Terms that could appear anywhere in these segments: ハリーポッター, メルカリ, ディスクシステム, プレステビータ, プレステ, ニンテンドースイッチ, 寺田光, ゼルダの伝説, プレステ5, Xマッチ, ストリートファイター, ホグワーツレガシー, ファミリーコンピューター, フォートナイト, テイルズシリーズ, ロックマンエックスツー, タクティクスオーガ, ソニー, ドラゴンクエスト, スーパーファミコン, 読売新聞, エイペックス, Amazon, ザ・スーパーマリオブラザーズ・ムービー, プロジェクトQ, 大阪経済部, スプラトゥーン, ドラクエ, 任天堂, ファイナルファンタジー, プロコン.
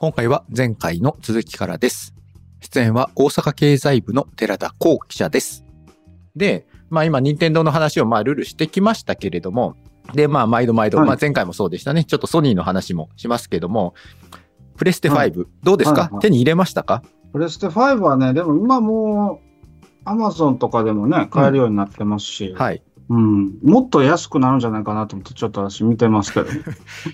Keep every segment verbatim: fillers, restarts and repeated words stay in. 今回は前回の続きからです。出演は大阪経済部の寺田光記者です。で、まあ今任天堂の話をまあルールしてきましたけれども、でまあ毎度毎度、はい、まあ前回もそうでしたね。ちょっとソニーの話もしますけども、プレステご、はい、どうですか、はいはい、手に入れましたか？プレステごはね、でも今もう Amazon とかでもね買えるようになってますし、うん、はい。うん、もっと安くなるんじゃないかなと思ってちょっと私見てますけど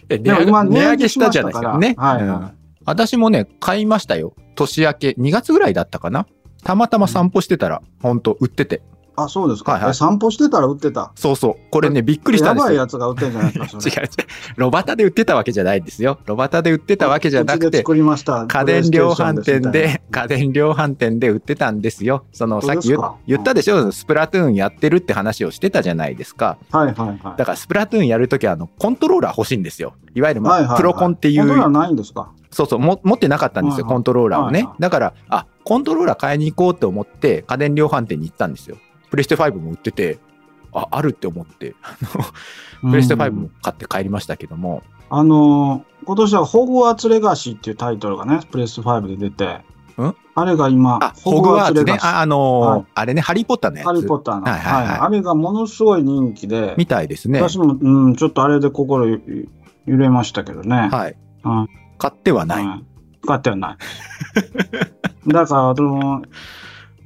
ででも今値上げしたじゃないですかね、はいはい、うん、私もね買いましたよ。年明けにがつぐらいだったかな。たまたま散歩してたら、うん、ほんと売ってて。あ、そうですか、はいはい、散歩してたら売ってた。そうそう、これねびっくりしたんですよ。やばいやつが売ってんじゃないですかそれ違う違う、ロバタで売ってたわけじゃないんですよ。ロバタで売ってたわけじゃなくて作りました家電量販店で家電量販店で売ってたんですよ。そのさっき 言, 言ったでしょ、スプラトゥーンやってるって話をしてたじゃないですか、はいはいはい、だからスプラトゥーンやるときはあのコントローラー欲しいんですよ。いわゆる、まあはいはいはい、プロコンっていうコントローラーないんですか。そうそう、も持ってなかったんですよ、はいはい、コントローラーをね、はいはい、だからあコントローラー買いに行こうと思って家電量販店に行ったんですよ。プレステごも売ってて、あ、あるって思ってプレステごも買って帰りましたけども、あのー、今年はホグワーツレガシーっていうタイトルがねプレステごで出て、んあれが今あホグワーツね、あ、あのーはい、あれねハリーポッターのやつ、ハリーポッターの、はいはいはい、あれがものすごい人気でみたいですね。私も、うん、ちょっとあれで心揺れましたけどね、はい、うん、買ってはない、うん、買ってはないだからあのー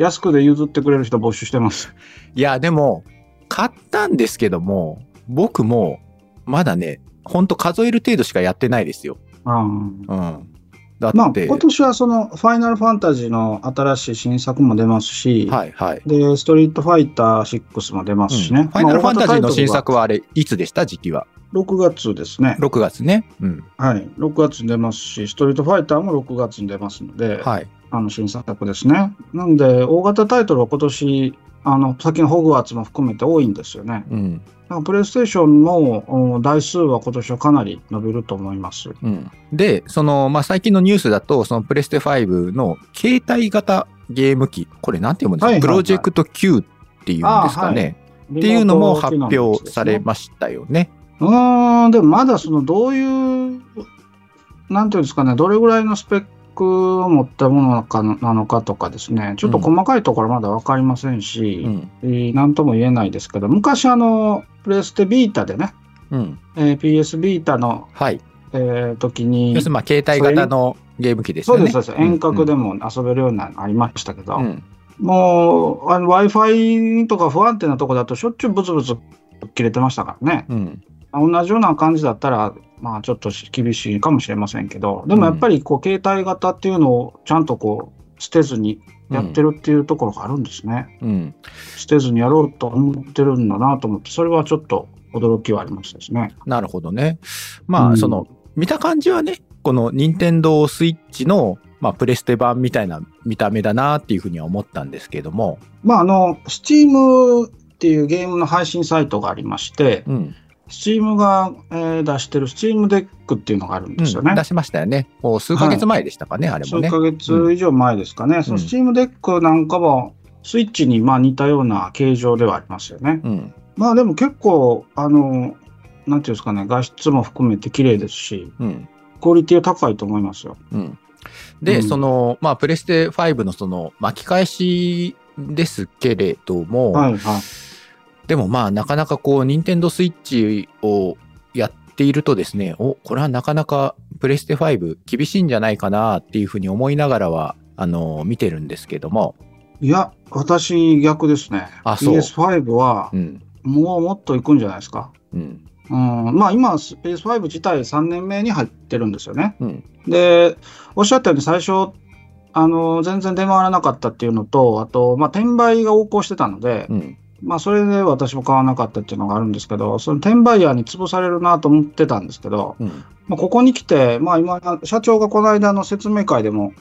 安くで譲ってくれる人募集してます。いやでも買ったんですけども、僕もまだねほんと数える程度しかやってないですよ。うん、うん、だって、まあ、今年はそのファイナルファンタジーの新しい新作も出ますし、はいはい、でストリートファイターシックスも出ますしね、うん、ファイナルファンタジーの新作はあれいつでした？時期はろくがつですね。ろくがつね、うん、はい、ろくがつに出ますし、ストリートファイターもろくがつに出ますので、はい、あの新作ですね。なので大型タイトルは今年あの先のホグワーツも含めて多いんですよね、うん、なんかプレイステーションの台数は今年はかなり伸びると思います、うん、でその、まあ、最近のニュースだとそのプレステごの携帯型ゲーム機、これなんて読むんですか、はいはいはい、プロジェクト Q っていうんですかね、はい、っていうのも発表されましたよね。うーん、でもまだそのどういうなんていうんですかね、どれぐらいのスペックを持ったものかなのかとかですね、ちょっと細かいところまだ分かりませんし、うん、何とも言えないですけど、昔あのプレステビータでね、うん、えー、ピーエス ビータの、はい、えー、時に要するにまあ携帯型のゲーム機ですよね。そうですそうです、遠隔でも遊べるようになりましたけど、うん、もう Wi-Fi とか不安定なとこだとしょっちゅうブツブツ切れてましたからね、うん、同じような感じだったらまあ、ちょっと厳しいかもしれませんけど、でもやっぱりこう携帯型っていうのをちゃんとこう捨てずにやってるっていうところがあるんですね、うんうん、捨てずにやろうと思ってるんだなと思って、それはちょっと驚きはありましたですね。なるほどね。まあその、うん、見た感じはねこの任天堂スイッチの、まあ、プレステ版みたいな見た目だなっていうふうには思ったんですけども、まああの Steam っていうゲームの配信サイトがありまして、うん、Steam が、えー、出してる Steam デックっていうのがあるんですよね、うん、出しましたよね。もう数ヶ月前でしたかね、はい、あれもね数ヶ月以上前ですかね、うん、その Steam デックなんかもスイッチにまあ似たような形状ではありますよね、うん、まあでも結構あのなんていうんですかね、画質も含めて綺麗ですし、うん、クオリティは高いと思いますよ、うん、で、うん、そのまあプレステごのその巻き返しですけれども、はいはい、でもまあなかなかこう任天堂スイッチをやっているとですね、おこれはなかなかプレステご厳しいんじゃないかなっていうふうに思いながらはあの見てるんですけども、いや私逆ですね。 ピーエスファイブ はもうもっといくんじゃないですか、うんうん、まあ今 ピーエスファイブ 自体さんねんめに入ってるんですよね、うん、でおっしゃったように最初あの全然出回らなかったっていうのと、あとまあ転売が横行してたので、うん、まあ、それで私も買わなかったっていうのがあるんですけど、その転売ヤーに潰されるなと思ってたんですけど、うん、まあ、ここに来て、まあ、今社長がこの間の説明会でも、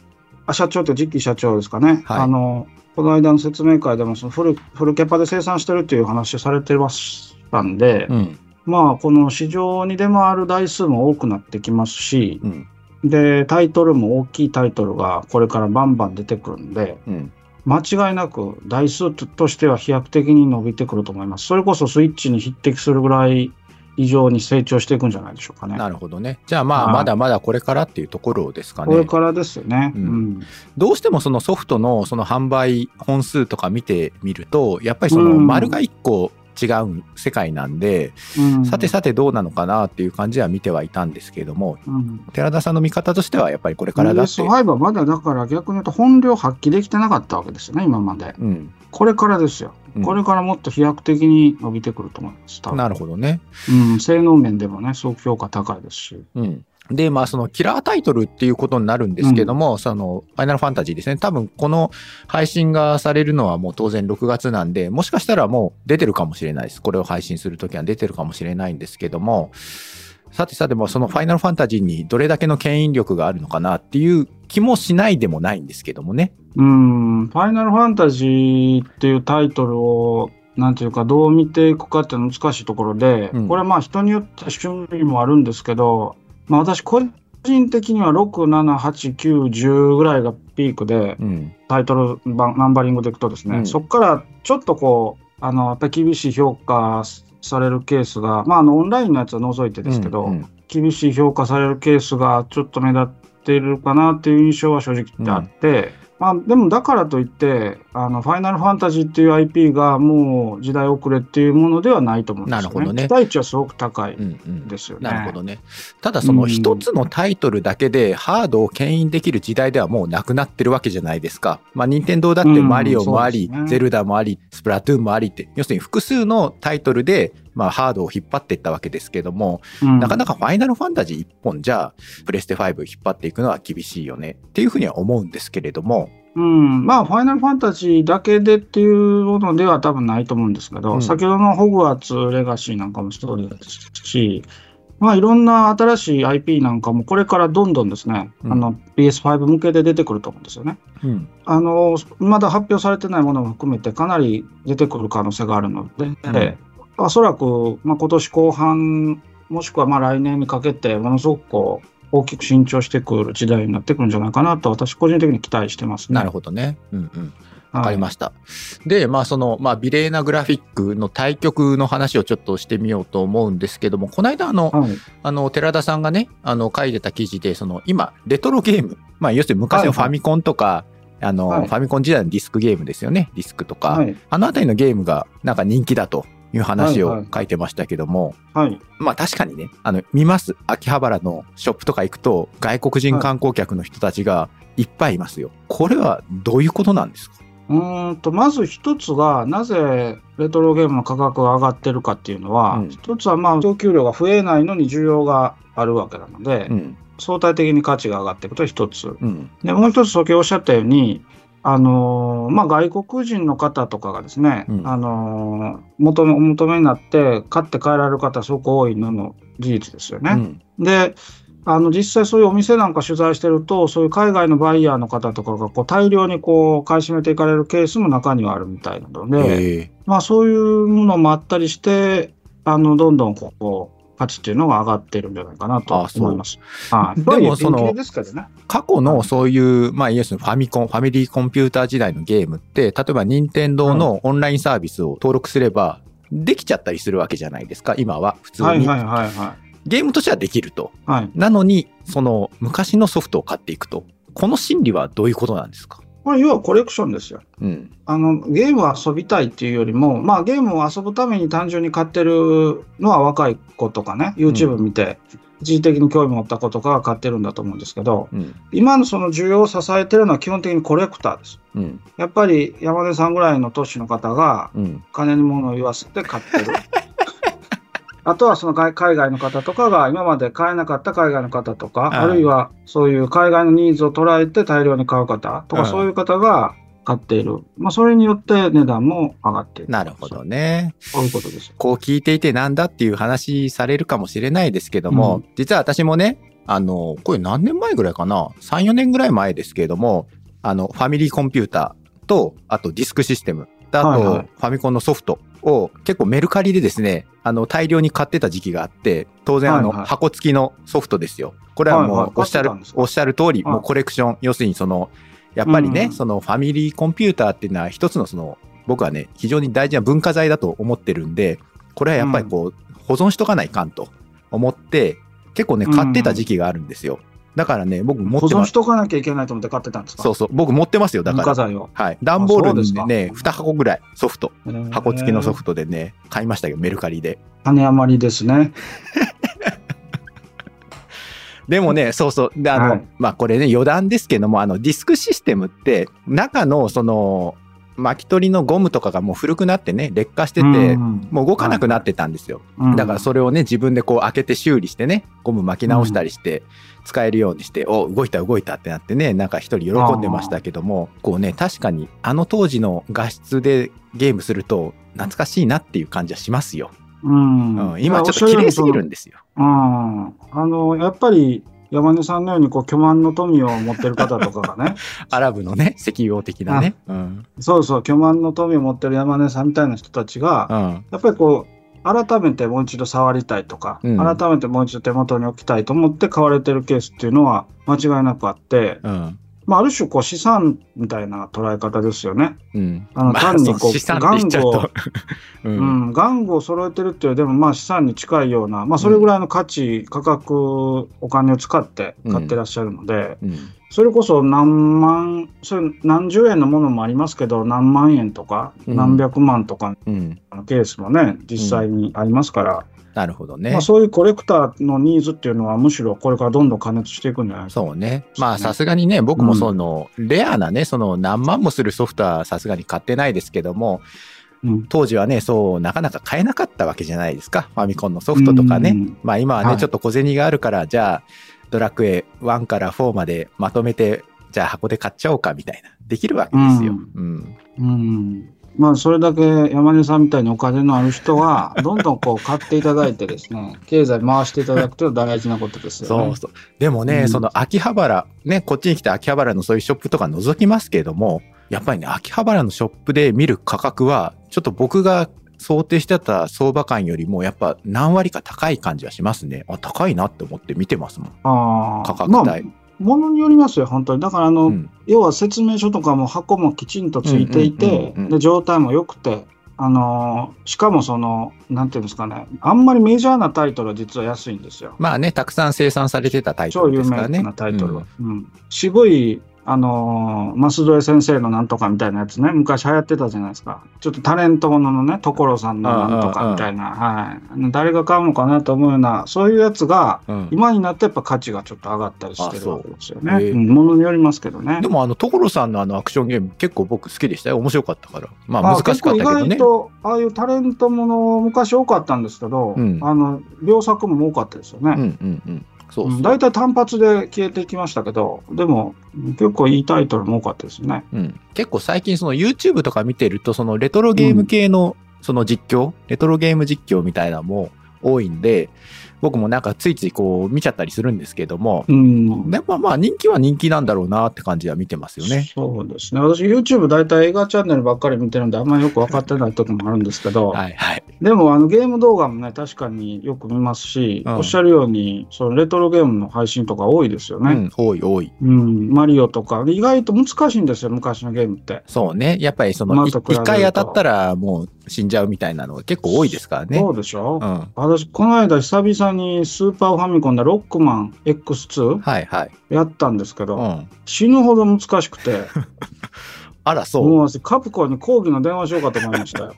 あ社長って次期社長ですかね、はい、あのこの間の説明会でもそのフル、フルキャパで生産してるっていう話をされてましたんで、うん、まあ、この市場に出回る台数も多くなってきますし、うん、でタイトルも大きいタイトルがこれからバンバン出てくるんで、うん、間違いなく台数としては飛躍的に伸びてくると思います。それこそスイッチに匹敵するぐらい異常に成長していくんじゃないでしょうかね。なるほどね。じゃあまあまだまだこれからっていうところですかね。これからですよね、うんうん、どうしてもそのソフトのその販売本数とか見てみるとやっぱりその丸がいっこ違う世界なんで、うん、さてさてどうなのかなっていう感じは見てはいたんですけれども、うん、寺田さんの見方としてはやっぱりこれからだって ピーエスファイブ はまだだから逆に言うと本領発揮できてなかったわけですよね今まで、うん、これからですよ。これからもっと飛躍的に伸びてくると思います。多分。なるほどね、うん、性能面でもねすごく評価高いですし、うんでまあ、そのキラータイトルっていうことになるんですけども、うん、そのファイナルファンタジーですね。多分この配信がされるのはもう当然ろくがつなんで、もしかしたらもう出てるかもしれないです。これを配信するときは出てるかもしれないんですけども、さてさてもそのファイナルファンタジーにどれだけの牽引力があるのかなっていう気もしないでもないんですけどもね。うーん、ファイナルファンタジーっていうタイトルをなんていうかどう見ていくかっていうのは難しいところで、うん、これはまあ人によって趣味もあるんですけど、まあ、私個人的にはろく、なな、はち、きゅう、じゅうぐらいがピークで、うん、タイトルナンバリングでいくとですね、うん、そこからちょっとこうあのやっぱり厳しい評価されるケースが、まあ、あのオンラインのやつは除いてですけど、うんうん、厳しい評価されるケースがちょっと目立っているかなっていう印象は正直あって、うんまあ、でもだからといってあのファイナルファンタジーっていう アイピー がもう時代遅れっていうものではないと思うんですよね。なるほどね。期待値はすごく高いですよね、うんうん、なるほどね。ただその一つのタイトルだけでハードを牽引できる時代ではもうなくなってるわけじゃないですか。まあ任天堂だってマリオもあり、うんね、ゼルダもあり、スプラトゥーンもありって、要するに複数のタイトルでまあ、ハードを引っ張っていったわけですけども、うん、なかなかファイナルファンタジーいっぽんじゃプレステファイブ引っ張っていくのは厳しいよねっていうふうには思うんですけれども、うんまあ、ファイナルファンタジーだけでっていうものでは多分ないと思うんですけど、うん、先ほどのホグワーツレガシーなんかもそうですし、まあ、いろんな新しい アイピー なんかもこれからどんどんですね、うん、あの ピーエスファイブ 向けで出てくると思うんですよね、うん、あのまだ発表されてないものも含めてかなり出てくる可能性があるので、うんおそらく、まあ、今年後半もしくはまあ来年にかけてものすごくこう大きく伸長してくる時代になってくるんじゃないかなと私個人的に期待してますね。なるほどね、うんうん、分かりました、はい、でまあその、まあ、美麗なグラフィックの対局の話をちょっとしてみようと思うんですけども、この間あの、はい、あの寺田さんがねあの書いてた記事でその今レトロゲーム、まあ、要するに昔のファミコンとか、はいはいあのはい、ファミコン時代のディスクゲームですよね。ディスクとか、はい、あのあたりのゲームがなんか人気だという話を書いてましたけども、はいはい、まあ確かにねあの見ます。秋葉原のショップとか行くと外国人観光客の人たちがいっぱいいますよ。これはどういうことなんですか？うーんとまず一つがなぜレトロゲームの価格が上がってるかっていうのは、うん、一つはまあ供給量が増えないのに需要があるわけなので、うん、相対的に価値が上がっていくと一つ、うん、でもう一つ先ほどおっしゃったようにあのーまあ、外国人の方とかがですね、うんあのー、求め、お求めになって買って帰られる方すごく多いのも事実ですよね、うん、であの実際そういうお店なんか取材してるとそういう海外のバイヤーの方とかがこう大量にこう買い占めていかれるケースも中にはあるみたいなので、まあ、そういうものもあったりしてあのどんどんこう価値っていうのが上がってるんじゃないかなと思います。ああそうはい、でもその過去のそういう、まあ、要するにファミコン、ファミリーコンピューター時代のゲームって、例えば任天堂のオンラインサービスを登録すればできちゃったりするわけじゃないですか。今は普通に、はいはいはいはい、ゲームとしてはできると、はい、なのにその昔のソフトを買っていくと、この心理はどういうことなんですか？これ要はコレクションですよ、うん、あのゲームを遊びたいっていうよりも、まあ、ゲームを遊ぶために単純に買ってるのは若い子とかね YouTube 見て一時的に興味持った子とかが買ってるんだと思うんですけど、うん、今のその需要を支えてるのは基本的にコレクターです、うん、やっぱり山根さんぐらいの年の方が金に物を言わせて買ってる、うんあとはその海外の方とかが今まで買えなかった海外の方とか、あるいはそういう海外のニーズを捉えて大量に買う方とか、そういう方が買っている、まあ、それによって値段も上がっている。なるほどね。そういうことです。こう聞いていてなんだっていう話されるかもしれないですけども、うん、実は私もねあのこれ何年前ぐらいかな さん、よねんぐらい前ですけれども、あのファミリーコンピューターとあとディスクシステムとあとファミコンのソフトを結構メルカリでですねあの大量に買ってた時期があって、当然あの箱付きのソフトですよ、はいはい、これはもうおっしゃる、はいはい、おっしゃる通り、はい、もうコレクション、要するにそのやっぱりね、うん、そのファミリーコンピューターっていうのは一つのその僕はね非常に大事な文化財だと思ってるんで、これはやっぱりこう、うん、保存しとかないかんと思って結構ね買ってた時期があるんですよ。だからね僕持って保存しとかなきゃいけないと思って買ってたんですか。そうそう僕持ってますよ。だからはい段ボールにねにはこぐらいソフト箱付きのソフトでね買いましたけどメルカリで。金余りですね。でもね、そうそう。で、あの、はい、まあ、これね、余談ですけども、あの、ディスクシステムって、中の、その、巻き取りのゴムとかがもう古くなってね、劣化してて、うん、もう動かなくなってたんですよ。はい、だからそれをね、自分でこう開けて修理してね、ゴム巻き直したりして、使えるようにして、うん、お、動いた動いたってなってね、なんか一人喜んでましたけども、こうね、確かに、あの当時の画質でゲームすると、懐かしいなっていう感じはしますよ。うんうん、今ちょっと綺麗すぎるんですよ。うん、あのやっぱり山根さんのようにこう巨万の富を持ってる方とかがねアラブのね石油王的なね、うん、そうそう巨万の富を持ってる山根さんみたいな人たちが、うん、やっぱりこう改めてもう一度触りたいとか、うん、改めてもう一度手元に置きたいと思って買われてるケースっていうのは間違いなくあって。うんまあ、ある種こう資産みたいな捉え方ですよね。うん、あの単にこう玩具を玩具を揃えてるっていうでもまあ資産に近いような、まあ、それぐらいの価値、うん、価格お金を使って買ってらっしゃるので、うんうん、それこそ何万それ何十円のものもありますけど何万円とか何百万とかのケースもね実際にありますから。なるほどね。まあそういうコレクターのニーズっていうのはむしろこれからどんどん加熱していくんじゃないですか。そうね。まあさすがにね僕もその、うん、レアなねその何万もするソフトはさすがに買ってないですけども、うん、当時はねそうなかなか買えなかったわけじゃないですかファミコンのソフトとかね、うんうん、まあ今はね、はい、ちょっと小銭があるからじゃあドラクエワンからフォーまでまとめてじゃあ箱で買っちゃおうかみたいなできるわけですよ。うん、うんうんまあそれだけ山根さんみたいにお金のある人はどんどんこう買っていただいてですね経済回していただくというのは大事なことですよね。そうそうでもね、うん、その秋葉原ねこっちに来て秋葉原のそういうショップとか覗きますけれどもやっぱりね秋葉原のショップで見る価格はちょっと僕が想定してた相場感よりもやっぱ何割か高い感じはしますね。あ高いなって思って見てますもん。あ価格帯、まあものによりますよ本当に。だからあの、うん、要は説明書とかも箱もきちんとついていてで状態も良くてあのー、しかもそのなんていうんですかねあんまりメジャーなタイトルは実は安いんですよ。まあねたくさん生産されてたタイトルですからね。超有名なタイトルは、うんうん、渋いあのー、舛添先生のなんとかみたいなやつね昔流行ってたじゃないですか。ちょっとタレントもののね所さんのなんとかみたいな、はい、誰が買うのかなと思うようなそういうやつが、うん、今になってやっぱ価値がちょっと上がったりしてるわけですよね。うん、ものによりますけどね。でもあの所さんのあのアクションゲーム結構僕好きでしたよ。面白かったからまあ難しかったけどね。意外とああいうタレントもの昔多かったんですけど、うん、あの良作も多かったですよね。うんうんうんそうそうだいたい単発で消えていきましたけどでも結構いいタイトルも多かったですね。うん、結構最近その YouTube とか見てるとそのレトロゲーム系 の, その実況、うん、レトロゲーム実況みたいなのも多いんで僕もなんかついついこう見ちゃったりするんですけども、うん、でもまあ人気は人気なんだろうなって感じは見てますよね。そうですね私 YouTube だいたい映画チャンネルばっかり見てるんであんまりよく分かってない時もあるんですけどはい、はい、でもあのゲーム動画もね確かによく見ますし、うん、おっしゃるようにそのレトロゲームの配信とか多いですよね。うん、多い多い、うん、マリオとか意外と難しいんですよ昔のゲームって。そうねやっぱりそのいっかい当たったらもう死んじゃうみたいなのが結構多いですからね。そうでしょ、うん、私この間久々にスーパーファミコンでロックマン エックスツー、はいはい、やったんですけど、うん、死ぬほど難しくてあらそうもうカプコンに抗議の電話しようかと思いましたよ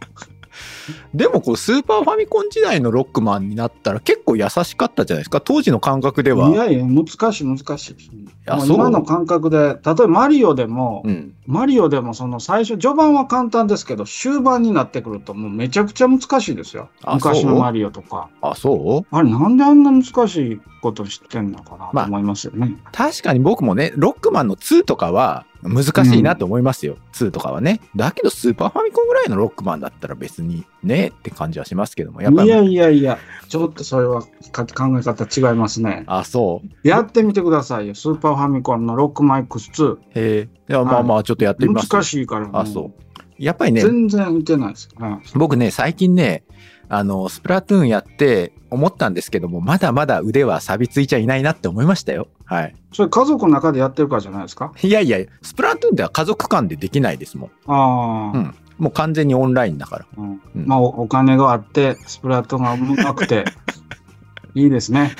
でもこうスーパーファミコン時代のロックマンになったら結構優しかったじゃないですか当時の感覚では。いやいや難しい難しい、 いやもう今の感覚で例えばマリオでも、うん、マリオでもその最初序盤は簡単ですけど終盤になってくるともうめちゃくちゃ難しいですよ昔のマリオとか。あそうあれなんであんな難しいこと知ってんのかなと思いますよね。まあ、確かに僕もねロックマンのツーとかは難しいなと思いますよ、うん、ツーとかはね。だけどスーパーファミコンぐらいのロックマンだったら別にねって感じはしますけどもやっぱり。いやいやいやちょっとそれは考え方違いますね。あそうやってみてくださいよスーパーファミコンのロックマン エックスツー。へえ、はい、まあまあちょっとやってみます。難しいから、ね、あそうやっぱりね全然似てないです、うん、僕ね最近ねあのスプラトゥーンやって思ったんですけどもまだまだ腕は錆びついちゃいないなって思いましたよ。はいそれ家族の中でやってるからじゃないですか。いやいやスプラトゥーンでは家族間でできないですもん。ああ、うん、もう完全にオンラインだから、うんうん、まあ お, お金があってスプラトゥーンが上手くていいですね。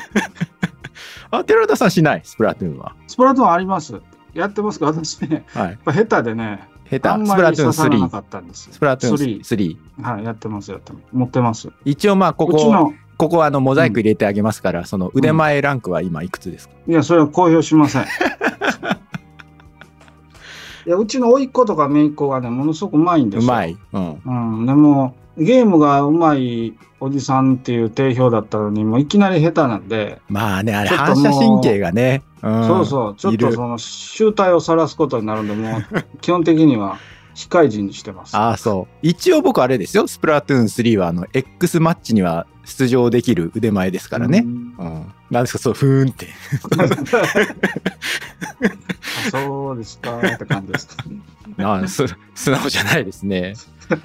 あ、寺田さんしないスプラトゥーンは？スプラトゥーンあります、やってますけど私ね、はい、やっぱ下手でね、下手、あんまり刺さらなかったんです。スプラトゥーンスリー、はい、やってますやってます、持ってます。一応まあここうちのここはあのモザイク入れてあげますから、うん、その腕前ランクは今いくつですか？いや、それは公表しません。いや、うちの甥っ子とか姪っ子がね、ものすごくうまいんですよ。うまい、うんうん、でもゲームがうまいおじさんっていう定評だったのに、もういきなり下手なんで。まあね、あれ反射神経がね、うん、そうそう、ちょっとその醜態を晒すことになるんで、もう基本的には控え人にしてます。ああ、そう。一応僕あれですよ、スプラトゥーンスリーはあの X マッチには出場できる腕前ですからね。うん、うん、なんですかそう、ふーんって。そうですかって感じですか。あ、す素直じゃないですね。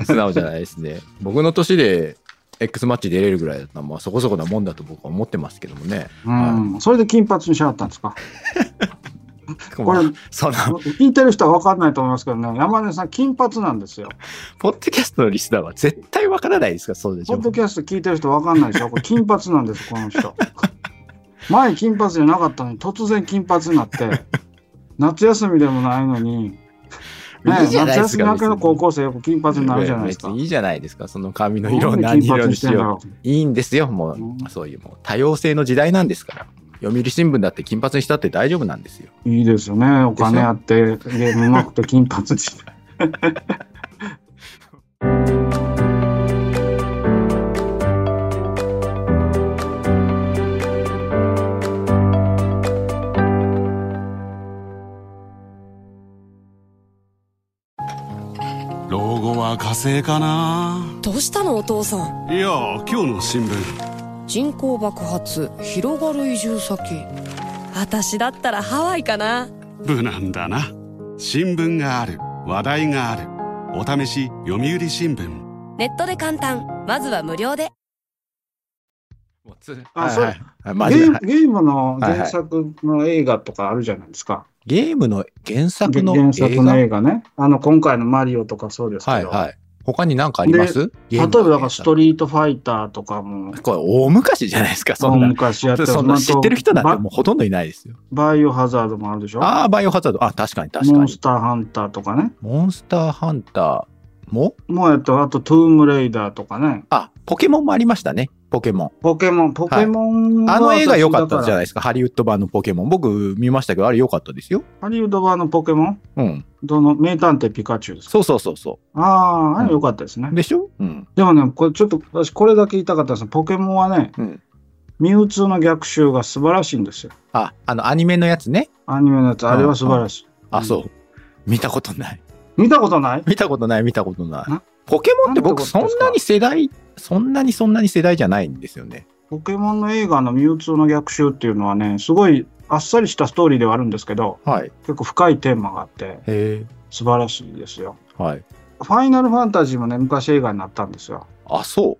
素直じゃないですね。僕の年で X マッチ出れるぐらいだったら、まあ、そこそこなもんだと僕は思ってますけどもね。うん、それで金髪にしやがったんですか。これその聞いてる人は分かんないと思いますけどね、山根さん金髪なんですよ。ポッドキャストのリスナーは絶対分からないですか？そうでしょ。ポッドキャスト聞いてる人分かんないでしょ。これ金髪なんです、この人。前金髪じゃなかったのに突然金髪になって、夏休みでもないのに。ね、いいじゃないですか。夏休み明けの高校生よく金髪になるじゃないですか。いいじゃないですか。その髪の色を何色にしよう。いいんですよ。もう、うん、そういうもう多様性の時代なんですから。読売新聞だって金髪にしたって大丈夫なんですよ。いいですよね。お金あってゲームうまくて金髪にした。老後は火星かな。どうしたのお父さん。いや、今日の新聞。人口爆発、広がる移住先。私だったらハワイかな。無難だな。新聞がある、話題がある。お試し読売新聞。ネットで簡単、まずは無料で。あ、そう、はいはい、ゲーム、ゲームの原作の映画とかあるじゃないですか、はいはい、ゲームの原作の映画、原作の映画ね。あの今回のマリオとかそうですけど、はいはい、他に何かあります？例えばだからストリートファイターとかも。これ大昔じゃないですか。そんな大昔やって、そんな知ってる人なんてもうほとんどいないですよ。バイオハザードもあるでしょ。ああ、バイオハザード、あ、確かに確かに。モンスターハンターとかね。モンスターハンターももうやった。あとトゥームレイダーとかね。あ、ポケモンもありましたね。ポケモンポケモンポケモン、はい、あの映画良かったじゃないですか。ハリウッド版のポケモン。僕見ましたけど、あれ良かったですよ。ハリウッド版のポケモン、うん、どの名探偵ピカチュウですか？そうそうそうそう。ああ、あれ良かったですね、うん、でしょ、うん、でもね、これちょっと私これだけ言いたかったんです。ポケモンはね、うん、ミュウツーの逆襲が素晴らしいんですよ。あ、あのアニメのやつね。アニメのやつ、あれは素晴らしい、うん、あ、そう。見たことない。見たことない見たことない見たことない。ポケモンって僕そんなに世代、そんなにそんなに世代じゃないんですよね。ポケモンの映画のミュウツーの逆襲っていうのはね、すごいあっさりしたストーリーではあるんですけど、はい、結構深いテーマがあって素晴らしいですよ、はい、ファイナルファンタジーもね、昔映画になったんですよ。あ、そ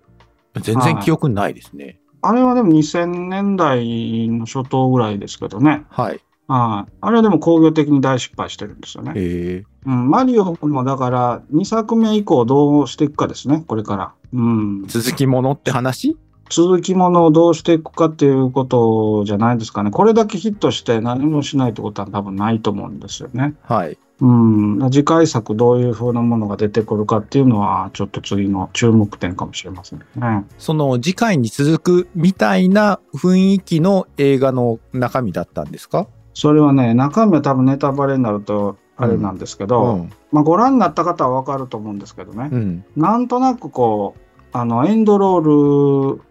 う。全然記憶ないですね、はい、あれはでもにせんねんだいの初頭ぐらいですけどね、はい、あ, あ, あれはでも工業的に大失敗してるんですよね、えーうん、マリオもだからにさくめ以降どうしていくかですね、これから、うん、続きものって話、続きものをどうしていくかっていうことじゃないですかね。これだけヒットして何もしないってことは多分ないと思うんですよね、はい、うん、次回作どういう風なものが出てくるかっていうのはちょっと次の注目点かもしれませんね。その次回に続くみたいな雰囲気の映画の中身だったんですか？それはね、中身は多分ネタバレになるとあれなんですけど、うんうん、まあ、ご覧になった方は分かると思うんですけどね、うん、なんとなくこうあのエンドロール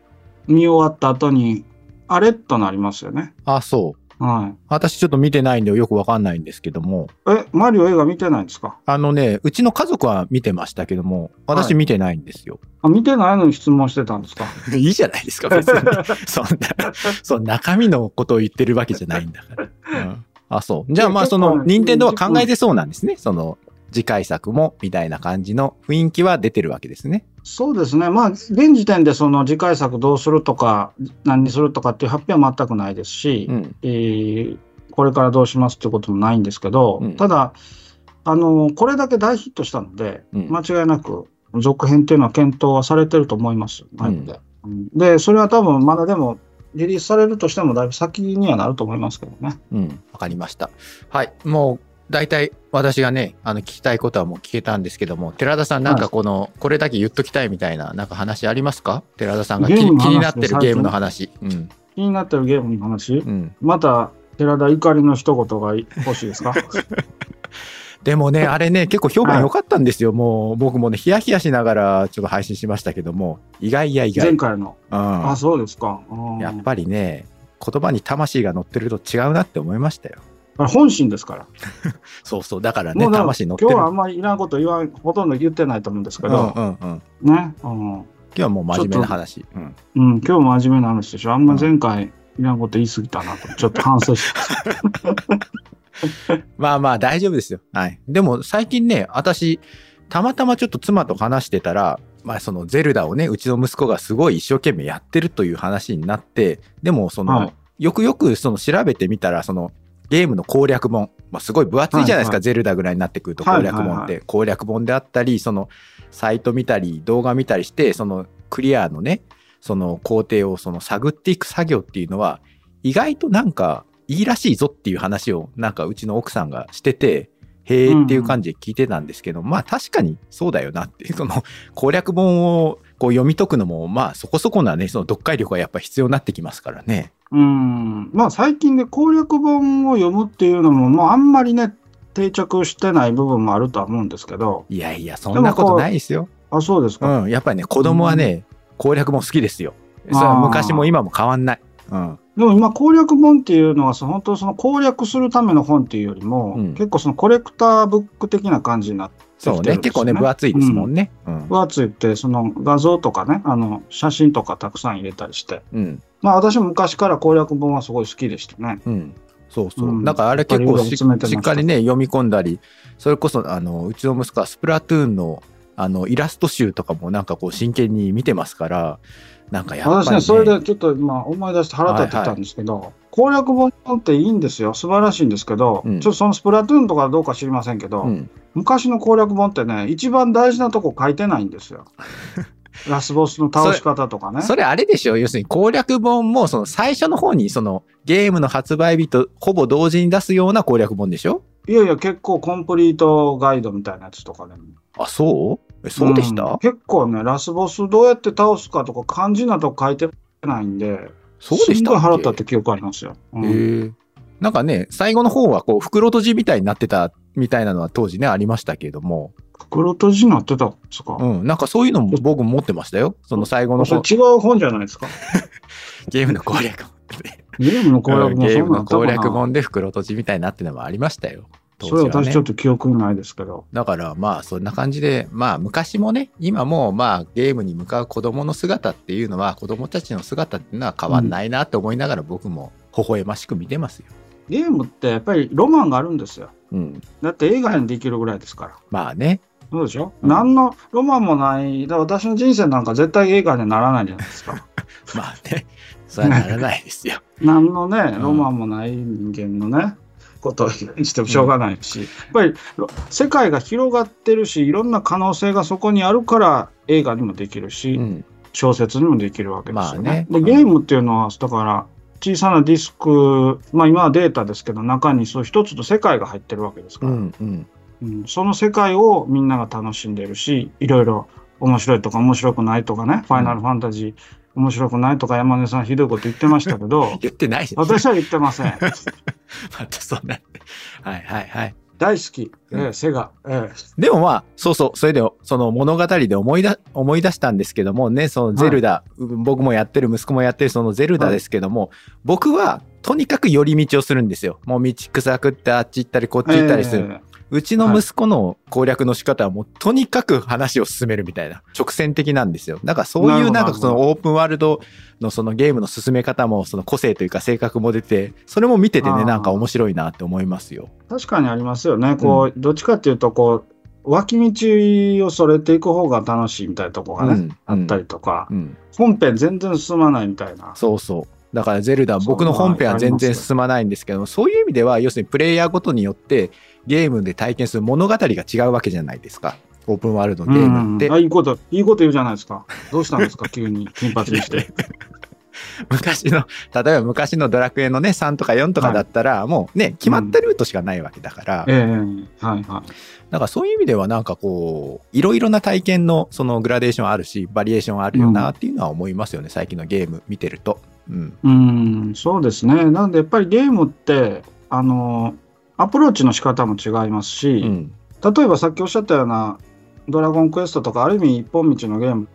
見終わった後にあれとなりますよね。あ、そう、はい、私ちょっと見てないんでよく分かんないんですけども。え、マリオ映画見てないんですか？あのね、うちの家族は見てましたけども、私見てないんですよ、はい。あ、見てないのに質問してたんですか？いいじゃないですか別に。そんなその中身のことを言ってるわけじゃないんだから、うん、あ、そう。じゃあまあその任天堂は考えてそうなんですね。その次回作もみたいな感じの雰囲気は出てるわけですね。そうですね、まあ現時点でその次回作どうするとか何にするとかっていう発表は全くないですし、うん、えー、これからどうしますっていうこともないんですけど、うん、ただあのこれだけ大ヒットしたので、うん、間違いなく続編というのは検討はされてると思います、うん、でそれは多分まだでもリリースされるとしてもだいぶ先にはなると思いますけどね。うん、わかりました。はい、もう大体私がねあの聞きたいことはもう聞けたんですけども、寺田さんなんかこの、はい、これだけ言っときたいみたいななんか話ありますか？寺田さんが 気, 気になってるゲームの話、うん、気になってるゲームの話、うん、また寺田怒りの一言が欲しいですか？でもねあれね結構評判良かったんですよ、はい、もう僕もねヒヤヒヤしながらちょっと配信しましたけども、意外や意外前回の、うん、あそうですか、うん、やっぱりね言葉に魂が乗ってると違うなって思いましたよ。本心ですから。そうそうだからね魂乗ってる。今日はあんまりいらんこと言わんほとんど言ってないと思うんですけど、うんうんうん、ね、うん、今日はもう真面目な話、うん、うん、今日真面目な話でしょ。あんま前回いらんこと言い過ぎたなとちょっと反省してまあまあ大丈夫ですよ。はい。でも最近ね私たまたまちょっと妻と話してたら、まあそのゼルダをねうちの息子がすごい一生懸命やってるという話になって、でもその、はい、よくよくその調べてみたらそのゲームの攻略本、まあ、すごい分厚いじゃないですか、はいはい、ゼルダぐらいになってくると攻略本って、はいはいはい、攻略本であったりそのサイト見たり動画見たりしてそのクリアのねその工程をその探っていく作業っていうのは意外となんかいいらしいぞっていう話をなんかうちの奥さんがしてて、へーっていう感じで聞いてたんですけど、うん、まあ確かにそうだよなっていうその攻略本をこう読み解くのもまあそこそこなねその読解力はやっぱ必要になってきますからね。うん、まあ、最近で攻略本を読むっていうのも、まあ、あんまりね定着してない部分もあるとは思うんですけど。いやいやそんなことないですよ。あ、そうですか、うん、やっぱりね子供はね、うん、攻略本好きですよ。それは昔も今も変わんない、うん、でも今攻略本っていうのは本当その攻略するための本っていうよりも、うん、結構そのコレクターブック的な感じになってきてるんですよね。そうね、結構ね分厚いですもんね、うん、分厚いってその画像とかねあの写真とかたくさん入れたりして、うん、まあ、私も昔から攻略本はすごい好きでしたね。うん、そうそう、うん、なんかあれ結構 し, しっかりね読み込んだり、それこそあのうちの息子はスプラトゥーン の, あのイラスト集とかもなんかこう真剣に見てますから、なんかやっぱり、ね、私ねそれでちょっと今思い出して腹立ってたんですけど、はいはい、攻略本っていいんですよ、素晴らしいんですけど、うん、ちょっとそのスプラトゥーンとかどうか知りませんけど、うん、昔の攻略本ってね一番大事なとこ書いてないんですよ。ラスボスの倒し方とかね。それ、それあれでしょ。要するに攻略本もその最初の方にそのゲームの発売日とほぼ同時に出すような攻略本でしょ。いやいや結構コンプリートガイドみたいなやつとかね。あ、そう？え、そうでした？うん、結構ねラスボスどうやって倒すかとか肝心なとこ書いてないんで。そうでしたっけ？すんごい腹立って記憶ありますよ。うん、へー。なんかね最後の方はこう袋閉じみたいになってたみたいなのは当時ねありましたけれども。袋閉じになってたんですか。うん、なんかそういうのも僕も持ってましたよ。その最後の本。それ違う本じゃないですか。ゲームの攻略本で。ゲームの攻略本。ゲームの攻略本で袋閉じみたいなってのもありましたよ。当時はね、それ私ちょっと記憶ないですけど。だからまあそんな感じで、まあ昔もね、今もまあゲームに向かう子供の姿っていうのは子供たちの姿っていうのは変わんないなって思いながら僕も微笑ましく見てますよ。ゲームってやっぱりロマンがあるんですよ。うん、だって映画にできるぐらいですから。まあね。そうでしょ、うん、何のロマンもない。だから私の人生なんか絶対映画にならないじゃないですか。まあね。それはならないですよ。何のね、ロマンもない人間のね、うん、ことをしてもしょうがないし、うん、やっぱり世界が広がってるし、いろんな可能性がそこにあるから映画にもできるし、うん、小説にもできるわけですよね。まあね。で、ゲームっていうのは、だから、小さなディスク、まあ、今はデータですけど中にそう一つの世界が入ってるわけですから、うんうんうん、その世界をみんなが楽しんでるし、いろいろ面白いとか面白くないとかね、うん、ファイナルファンタジー面白くないとか山根さんひどいこと言ってましたけど言ってないです、ね、私は言ってません。またそんな、はいはいはい、大好き、えー、セガ、えー、でもまあそうそう、それでその物語で思いだ思い出したんですけどもね、そのゼルダ、はい、僕もやってる息子もやってるそのゼルダですけども、はい、僕はとにかく寄り道をするんですよ。もう道草食ってあっち行ったりこっち行ったりする、えー、うちの息子の攻略の仕方はもうとにかく話を進めるみたいな、直線的なんですよ。なんかそういうなんかそのオープンワールドのそのゲームの進め方もその個性というか性格も出て、それも見ててねなんか面白いなって思いますよ。確かにありますよね。こうどっちかっていうとこう脇道をそれていく方が楽しいみたいなところがね、うん、あったりとか、うんうん、本編全然進まないみたいな。そうそう。だからゼルダ僕の本編は全然進まないんですけど、そういう意味では要するにプレイヤーごとによってゲームで体験する物語が違うわけじゃないですか、オープンワールドのゲームって。あ、いいこといいこと言うじゃないですか。どうしたんですか急に金髪にして昔の例えば昔のドラクエのねさんとかよんとかだったら、はい、もうね決まったルートしかないわけだから、うんえーはいはい、だからそういう意味ではなんかこういろいろな体験のそのグラデーションあるしバリエーションあるよなっていうのは思いますよね、うん、最近のゲーム見てると、うん、うんそうですね。なんでやっぱりゲームってあのアプローチの仕方も違いますし、うん、例えばさっきおっしゃったようなドラゴンクエストとかある意味一本道のゲーム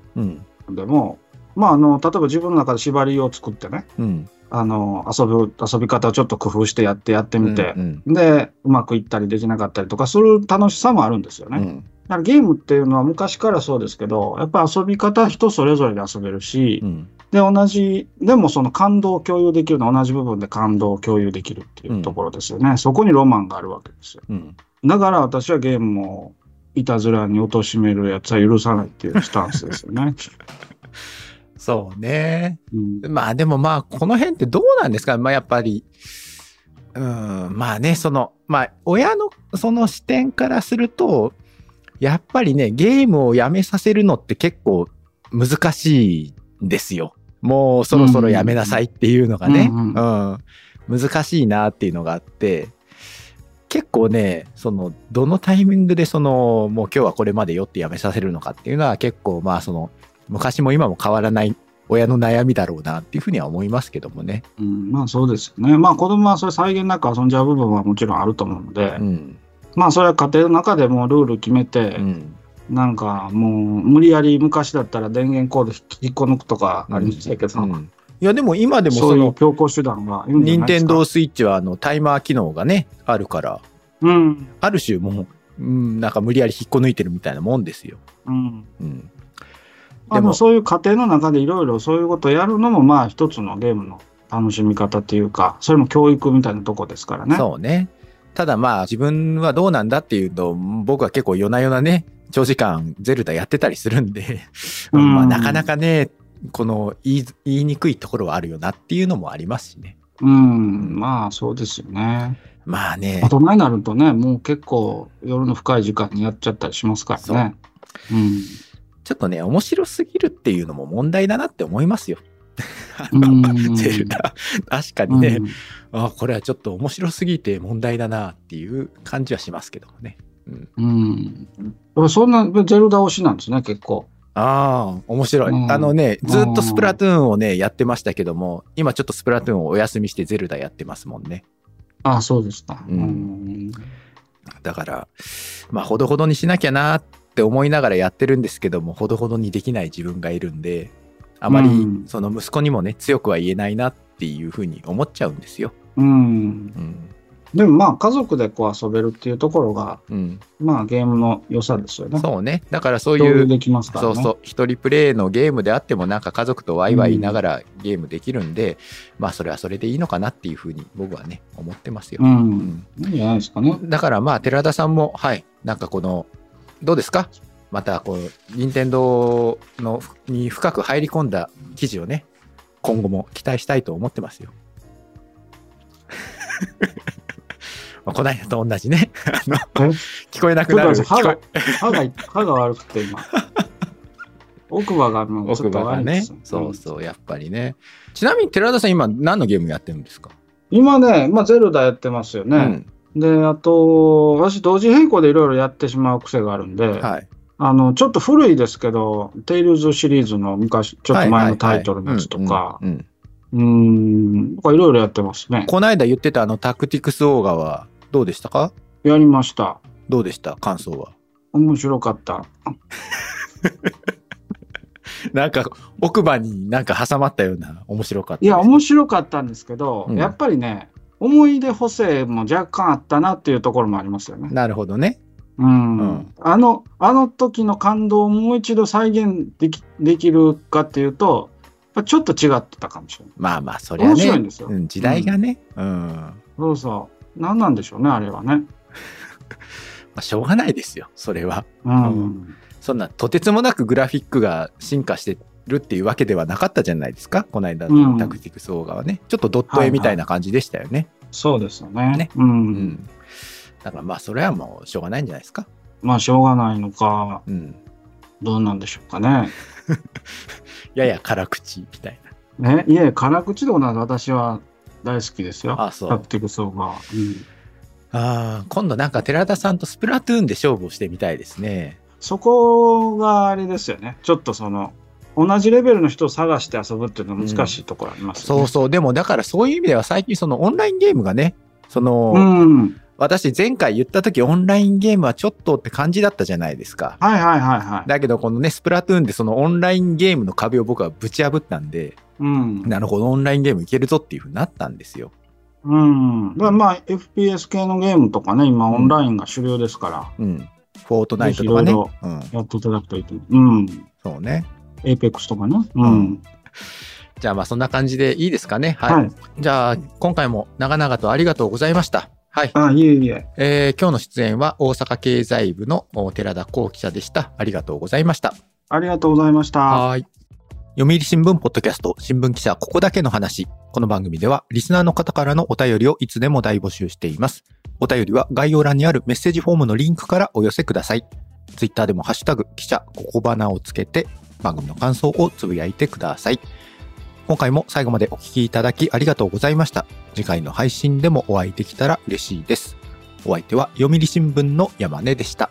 でも、うんまあ、あの例えば自分の中で縛りを作ってね、うん、あの 遊ぶ、遊び方をちょっと工夫してやってやってみて、うんうん、でうまくいったりできなかったりとかする楽しさもあるんですよね、うん、だからゲームっていうのは昔からそうですけどやっぱ遊び方人それぞれで遊べるし、うん、で同じでもその感動を共有できるの同じ部分で感動を共有できるっていうところですよね、うん、そこにロマンがあるわけですよ、うん、だから私はゲームをいたずらに貶めるやつは許さないっていうスタンスですよねそうね、うん、まあでもまあこの辺ってどうなんですか、まあ、やっぱりうーんまあねそのまあ親のその視点からするとやっぱりねゲームをやめさせるのって結構難しいんですよ。もうそろそろやめなさいっていうのがね、うんうんうん、難しいなっていうのがあって結構ねそのどのタイミングでそのもう今日はこれまでよってやめさせるのかっていうのは結構まあその昔も今も変わらない親の悩みだろうなっていうふうには思いますけどもね、うん、まあそうですよね。まあ子供はそれ際限なく遊んじゃう部分はもちろんあると思うので、うん、まあそれは家庭の中でもルール決めて、うん、なんかもう無理やり昔だったら電源コード引っこ抜くとかありましたけど、うんうん、いやでも今でもそのそういう強行手段がいいんじゃないですか。 Nintendo Switch はあのタイマー機能がねあるから、うん、ある種もう、うん、なんか無理やり引っこ抜いてるみたいなもんですよ、うんうんでもそういう家庭の中でいろいろそういうことをやるのもまあ一つのゲームの楽しみ方っていうかそれも教育みたいなとこですからね。そうね。ただまあ自分はどうなんだっていうと僕は結構夜な夜なね長時間ゼルダやってたりするんでまあなかなかねこの言い、言いにくいところはあるよなっていうのもありますしね。うんまあそうですよね。まあね大人になるとねもう結構夜の深い時間にやっちゃったりしますからね。そう、うんちょっとね面白すぎるっていうのも問題だなって思いますよあのゼルダ確かにね、うん、あこれはちょっと面白すぎて問題だなっていう感じはしますけどもね、うんうん、そんなゼルダ推しなんですね結構。ああ面白い、うん、あのねずっとスプラトゥーンをねやってましたけども今ちょっとスプラトゥーンをお休みしてゼルダやってますもんね。ああそうでした、うんうん、だからまあほどほどにしなきゃなってって思いながらやってるんですけどもほどほどにできない自分がいるんであまりその息子にもね強くは言えないなっていうふうに思っちゃうんですよ、うんうん、でもまあ家族でこう遊べるっていうところが、うん、まあゲームの良さですよね。そうねだからそういうできますから、ね、そうそう一人プレイのゲームであってもなんか家族とワイワイ言いながらゲームできるんで、うん、まあそれはそれでいいのかなっていうふうに僕はね思ってますよ、うんうん、いいんじゃないですかね。だからまあ寺田さんもはいなんかこのどうですかまたこう任天堂のに深く入り込んだ記事をね今後も期待したいと思ってますよまあこの間と同じねあの聞こえなくなる歯が歯が歯が悪くて今奥歯がもうちょっと悪いです、ね、そうそうやっぱりね。ちなみに寺田さん今何のゲームやってるんですか今ね、まあ、ゼルダやってますよね、うんであと私同時並行でいろいろやってしまう癖があるんで、はい、あのちょっと古いですけどテイルズシリーズの昔ちょっと前のタイトルのやつとかいろいろやってますね。この間言ってたあのタクティクスオーガはどうでしたか。やりました。どうでした感想は。面白かったなんか奥歯になんか挟まったような面白かった、ね、いや面白かったんですけど、うん、やっぱりね思い出補正も若干あったなっていうところもありますよね。なるほどね、うんうん、あのあの時の感動をもう一度再現で き, できるかっていうとちょっと違ってたかもしれない。まあまあそれはね面白いんですよ、うん、時代がね、うんうん、そうそう何なんでしょうねあれはねまあしょうがないですよそれは、うんうん、そんなとてつもなくグラフィックが進化してるっていうわけではなかったじゃないですか、この間のタクティクスオーガはね、うん、ちょっとドット絵みたいな感じでしたよね、はいはい、そうですよ ね, ね、うんうん、だからまあそれはもうしょうがないんじゃないですか。まあしょうがないのか、うん、どうなんでしょうかねやや辛口みたいな、ね、いや辛口でもなく私は大好きですよ、タクティクスオーガは、うん、あ今度なんか寺田さんとスプラトゥーンで勝負をしてみたいですね。そこがあれですよね、ちょっとその同じレベルの人を探して遊ぶっていうのは難しいところありますよね、うん、そうそう。でもだからそういう意味では最近そのオンラインゲームがね、その、うん、私前回言った時オンラインゲームはちょっとって感じだったじゃないですか。はいはいはいはい。だけどこのねスプラトゥーンでそのオンラインゲームの壁を僕はぶち破ったんで、うん、なるほどオンラインゲームいけるぞっていうふうになったんですよ。うん。だからまあ エフピーエス 系のゲームとかね今オンラインが主流ですから。うん。うん、フォートナイトとかね。いろいろやっていただくといいと思う。うん。そうね。エイペックスとかね、うんうん、じゃあまあそんな感じでいいですかね、はいはい、じゃあ今回も長々とありがとうございました。はい、あ、いえいえ、えー、今日の出演は大阪経済部の寺田光記者でした。ありがとうございました。ありがとうございました。はい。読売新聞ポッドキャスト新聞記者ここだけの話、この番組ではリスナーの方からのお便りをいつでも大募集しています。お便りは概要欄にあるメッセージフォームのリンクからお寄せください。ツイッターでもハッシュタグ記者ここばなをつけて番組の感想をつぶやいてください。今回も最後までお聞きいただきありがとうございました。次回の配信でもお会いできたら嬉しいです。お相手は読売新聞の山根でした。